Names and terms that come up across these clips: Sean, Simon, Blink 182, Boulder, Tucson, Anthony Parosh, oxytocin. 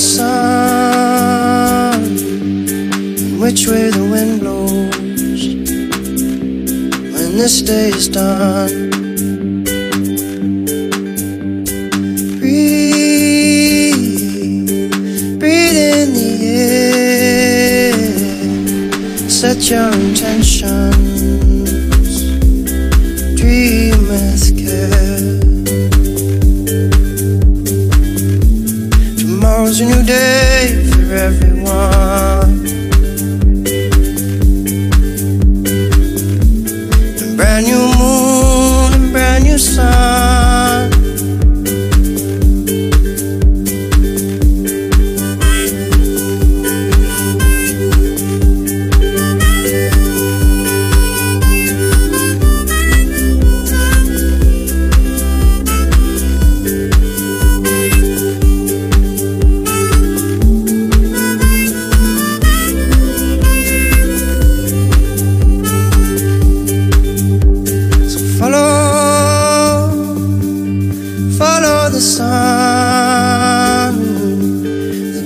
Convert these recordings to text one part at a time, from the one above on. sun, which way the wind blows. When this day is done, breathe in the air. Set your intentions, dream with care. Tomorrow's a new day for everyone, a brand new moon and brand new sun.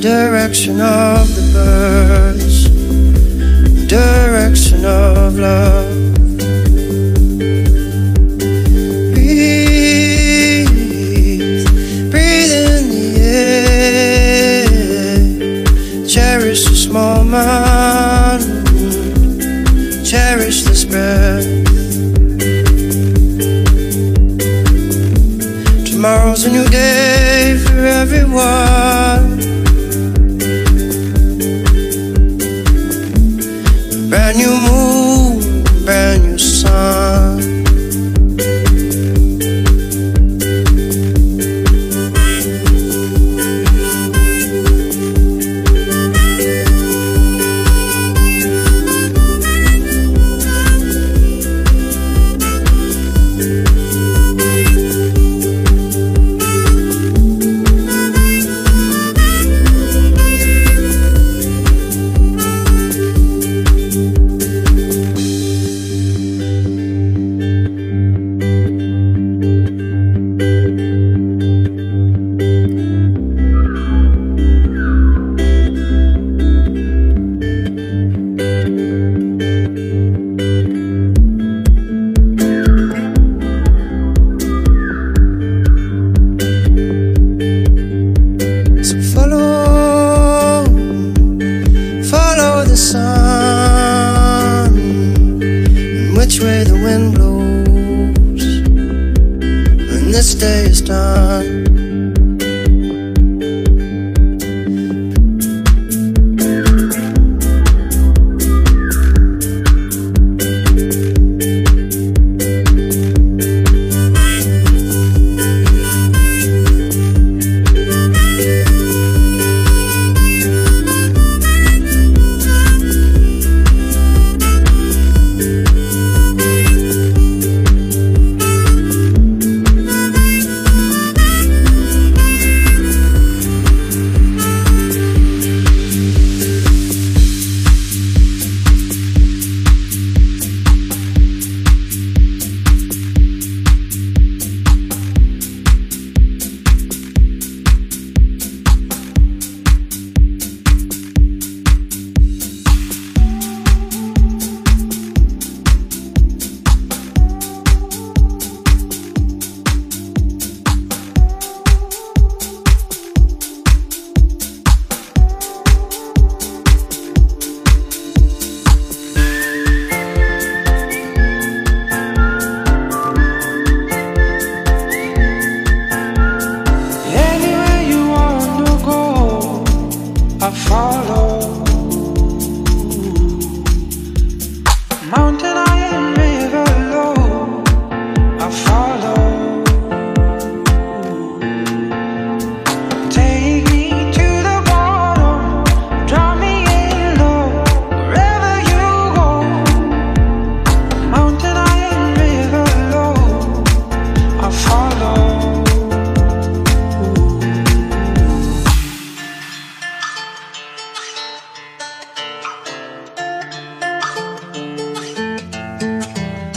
Direction of the birds, direction of love. Breathe in the air. Cherish this moment, cherish this breath. Tomorrow's a new day for everyone, brand new moon, brand new sun. This day is done.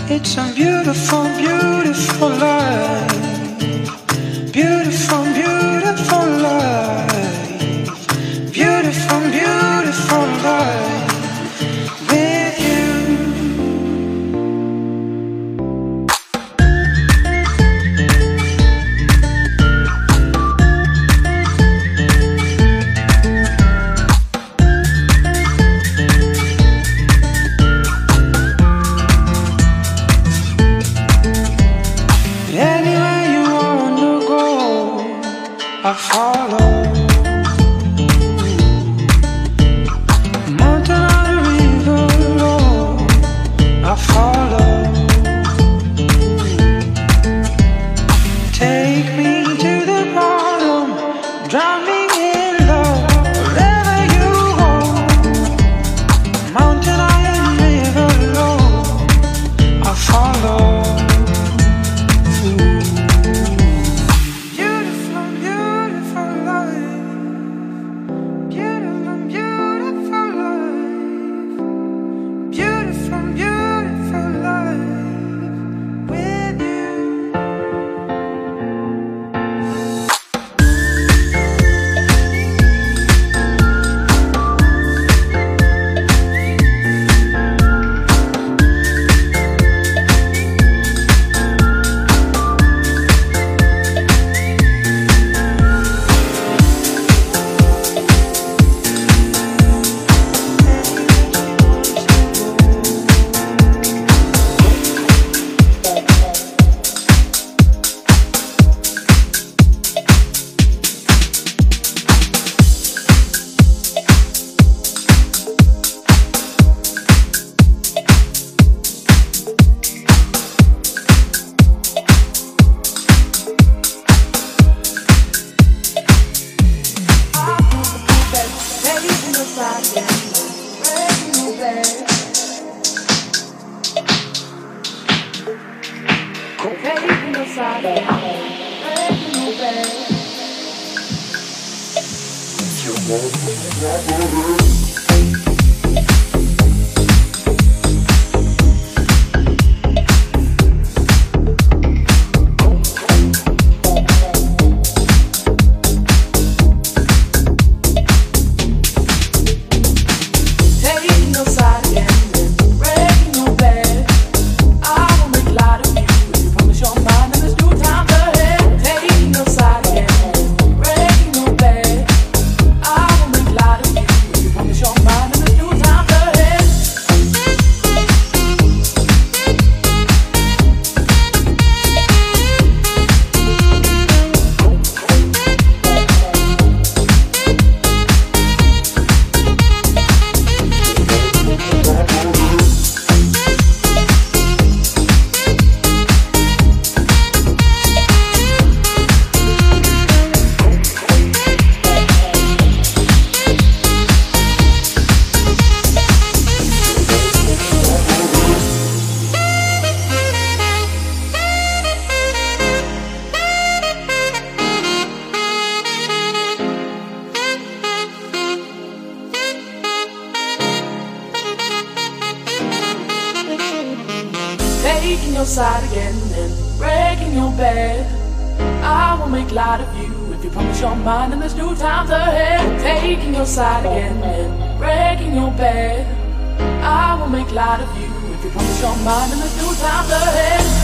It's a beautiful, beautiful life. Beautiful, beautiful life. Taking your side again and breaking your bed. I will make light of you if you promise your mind in this new times ahead. Taking your side again and breaking your bed. I will make light of you if you promise your mind in this new times ahead.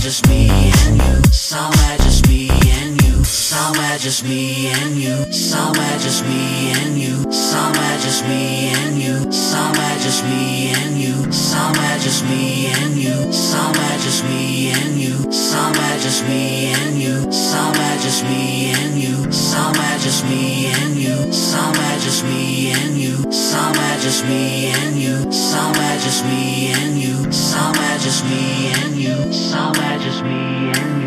Just me and you, some magic. just me and you, somewhere just me and you, somewhere just me and you, somewhere just me and you, somewhere just me and you, somewhere just me and you, somewhere just me and you, somewhere just me and you, somewhere just me and you, somewhere just me and you, somewhere just me and you, somewhere just me and you, somewhere just me and you, somewhere just me and you.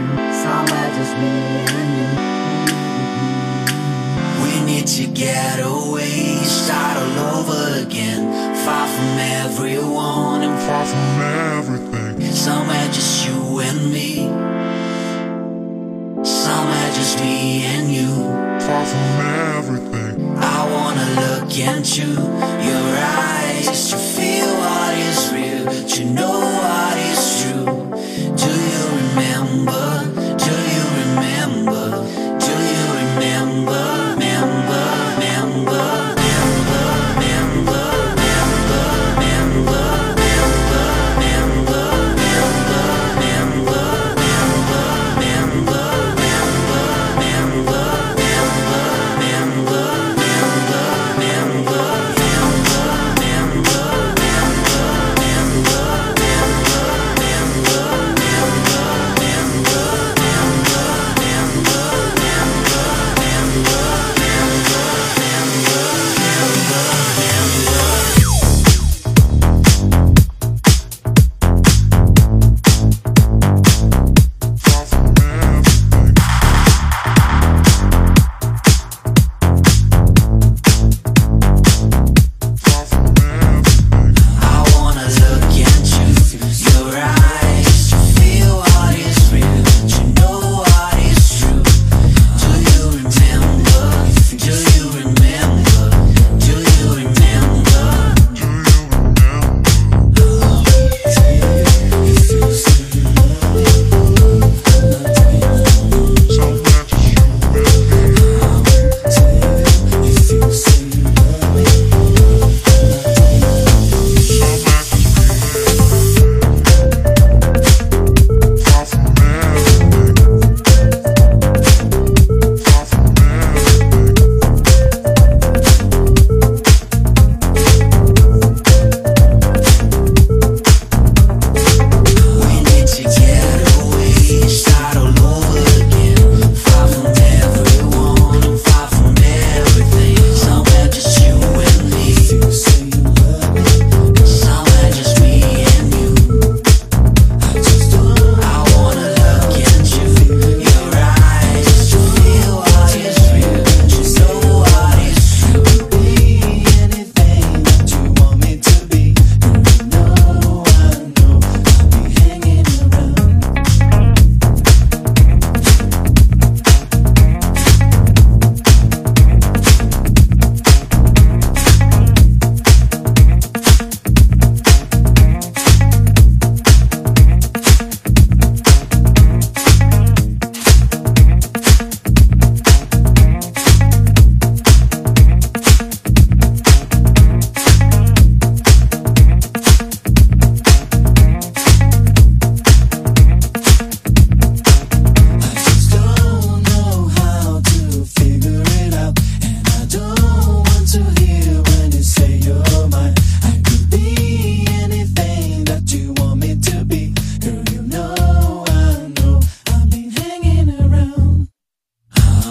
We need to get away, start all over again, far from everyone and far from everything. Somewhere just you and me, somewhere just me and you, far from everything. I wanna look into your eyes to feel what is real, to know what is true. Do you remember? I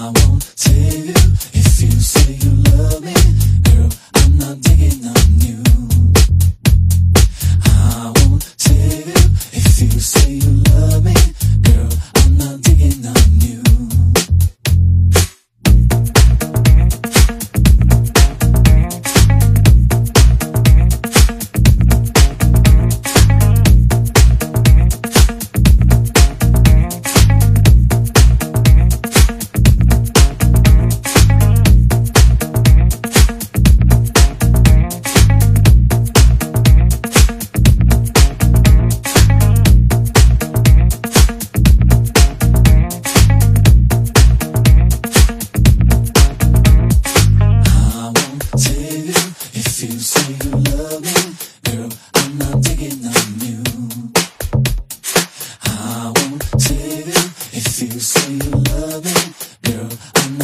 won't tell you if you say you love me, girl. I'm not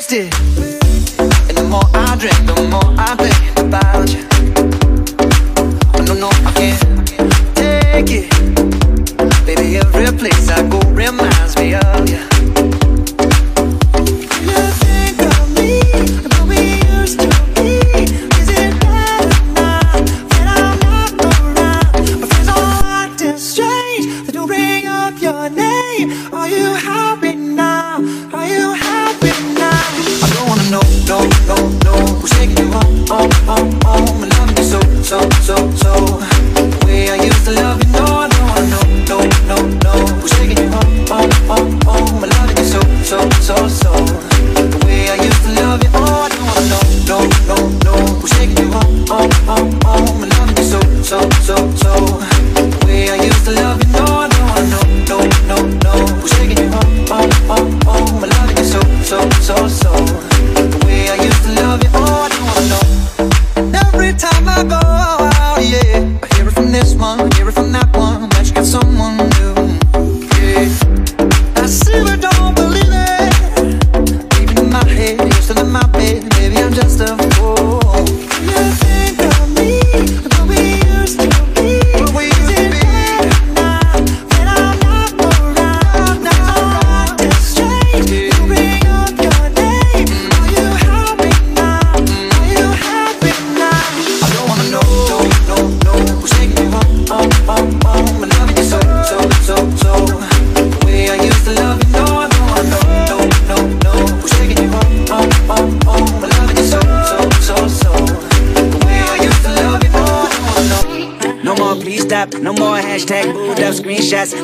thirsty. And the more I drink, the more I think about you. Oh, no, I can't take it. Baby, every place I go reminds me of you.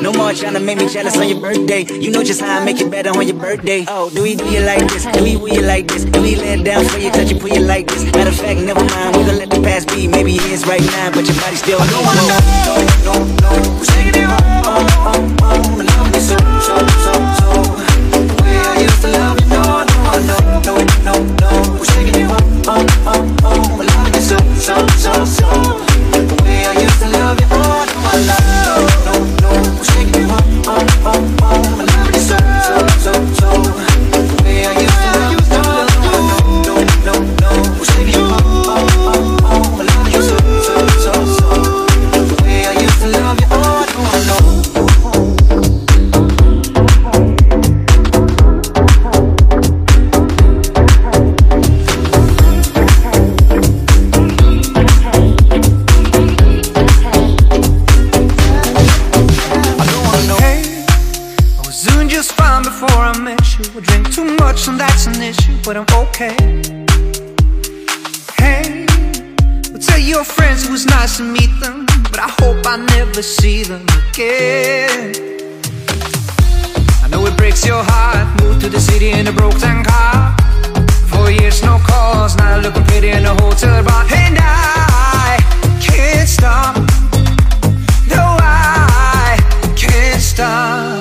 No more trying to make me jealous on your birthday. You know just how I make it better on your birthday. Oh, do you like this? Do we will you like this? Do we let down for you, touch you, pull you like this? Matter of fact, never mind, we gon' let the past be. Maybe it is right now, but your body still I don't wanna know. No, who's taking you home? Oh, I love you so the way I used to love you, no. Who's taking you home? Oh, I love you so the way I used to love you, but I'm okay. Hey, well, tell your friends it was nice to meet them, but I hope I never see them again. I know it breaks your heart. Moved to the city in a broke-down car. 4 years, no calls. Now looking pretty in a hotel bar. And I can't stop. No, I can't stop.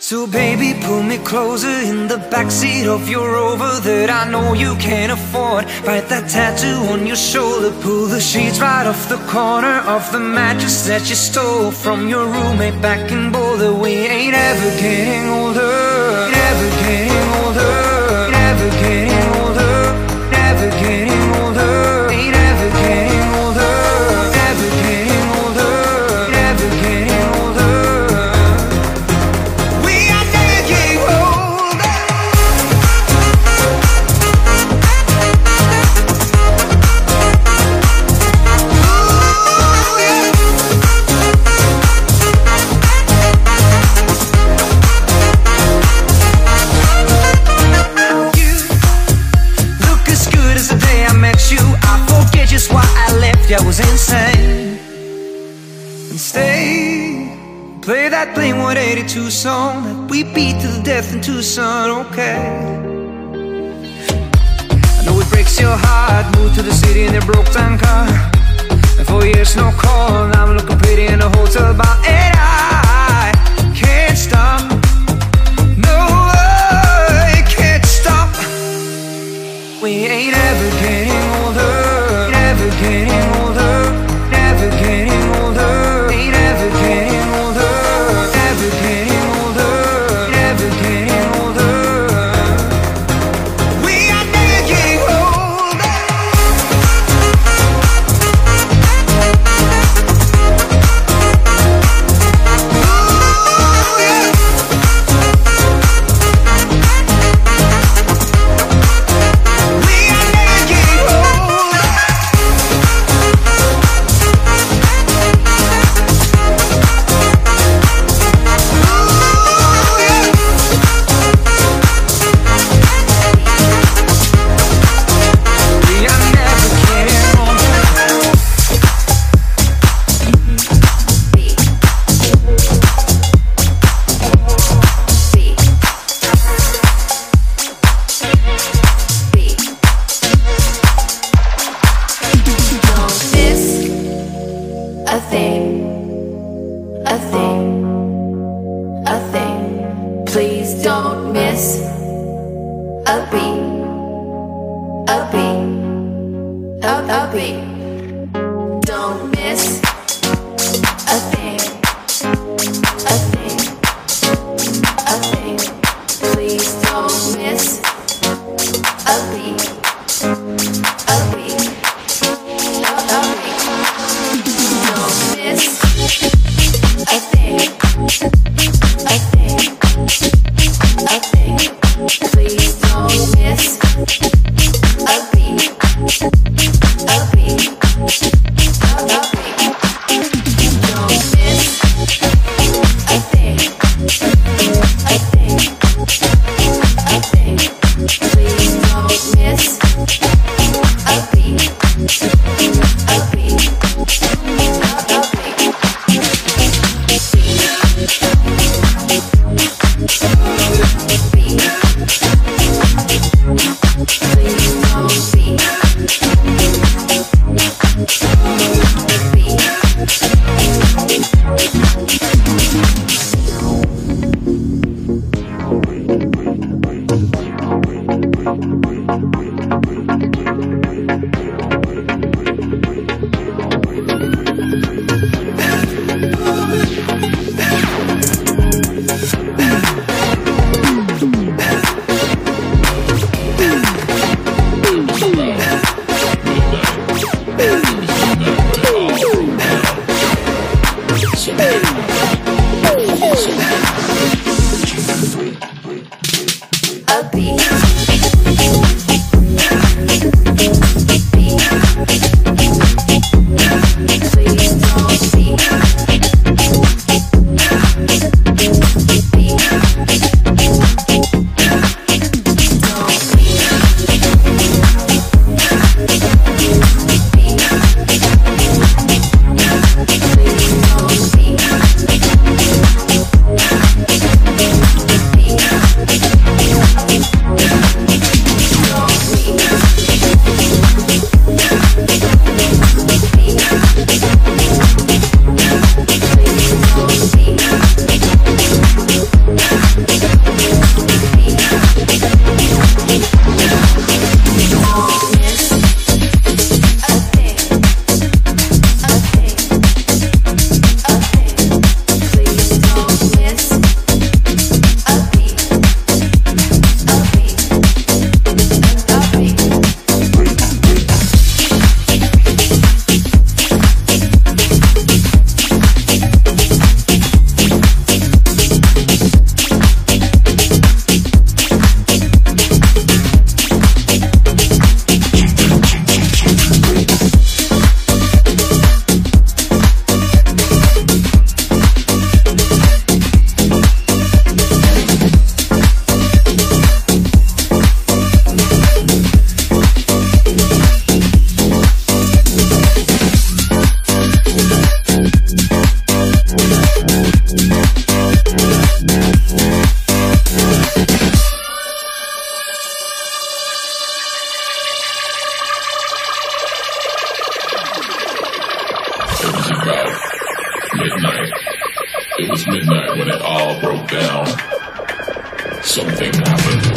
So baby, pull me closer in the backseat of your Rover that I know you can't afford. Write that tattoo on your shoulder. Pull the sheets right off the corner of the mattress that you stole from your roommate back in Boulder. We ain't ever getting older. Never getting older. Never getting older. Never getting older. Ain't ever getting older. Never getting older. Never getting older. I was insane. And stay, play that Blink 182 song that we beat to the death in Tucson, okay? I know it breaks your heart. Moved to the city in a broke-down car. And 4 years, no call. Now I'm looking pretty in a hotel bar. And I can't stop. No, I can't stop. We ain't ever getting older. Never getting older, never getting older, ain't ever getting older, never getting older, never getting older. upbeat. Don't miss a thing, a thing, a thing. Please don't miss upbeat, upbeat, upbeat. Don't miss a thing, a thing, a thing. Please don't miss midnight. It was midnight when it all broke down. Something happened.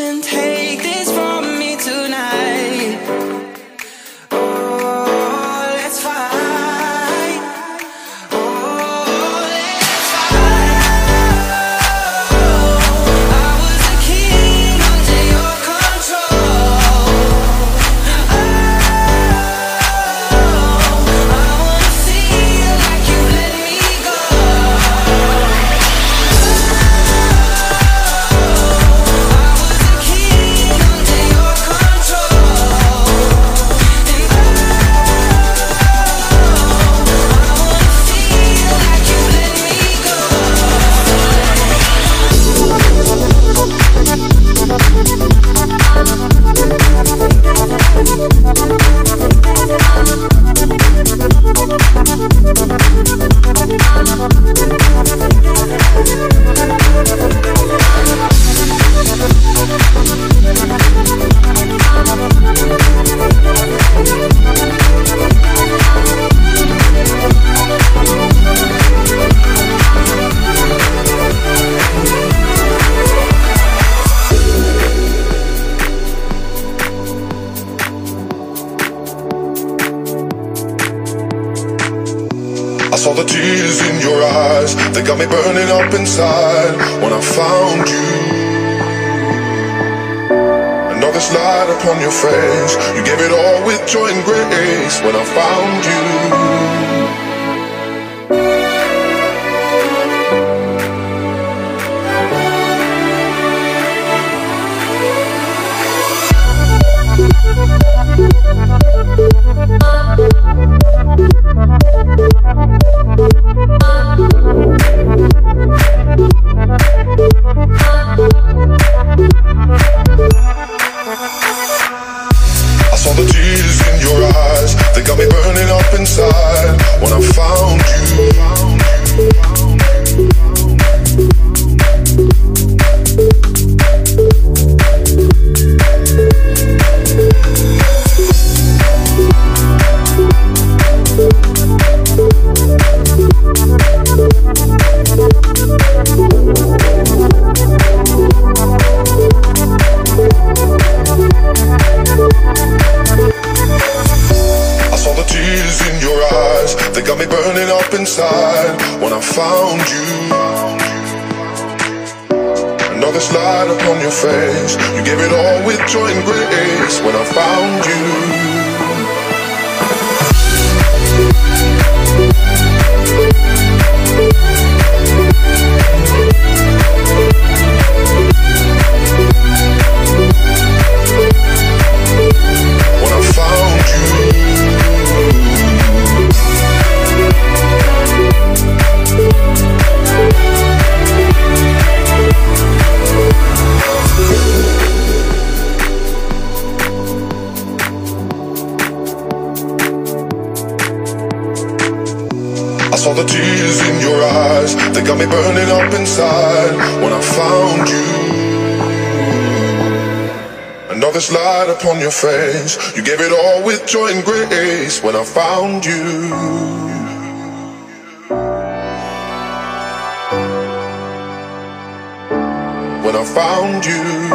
attention, take this from me tonight. Oh, let's fight. Saw the tears in your eyes, they got me burning up inside when I found you. And all this light upon your face, you gave it all with joy and grace when I found you. When I found you, another slide upon your face, you gave it all with joy and grace when I found you. All the tears in your eyes, they got me burning up inside when I found you. And all this light upon your face, you gave it all with joy and grace when I found you. When I found you.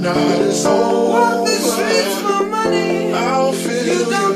the night is over. Walk the streets for money. I'll feel you.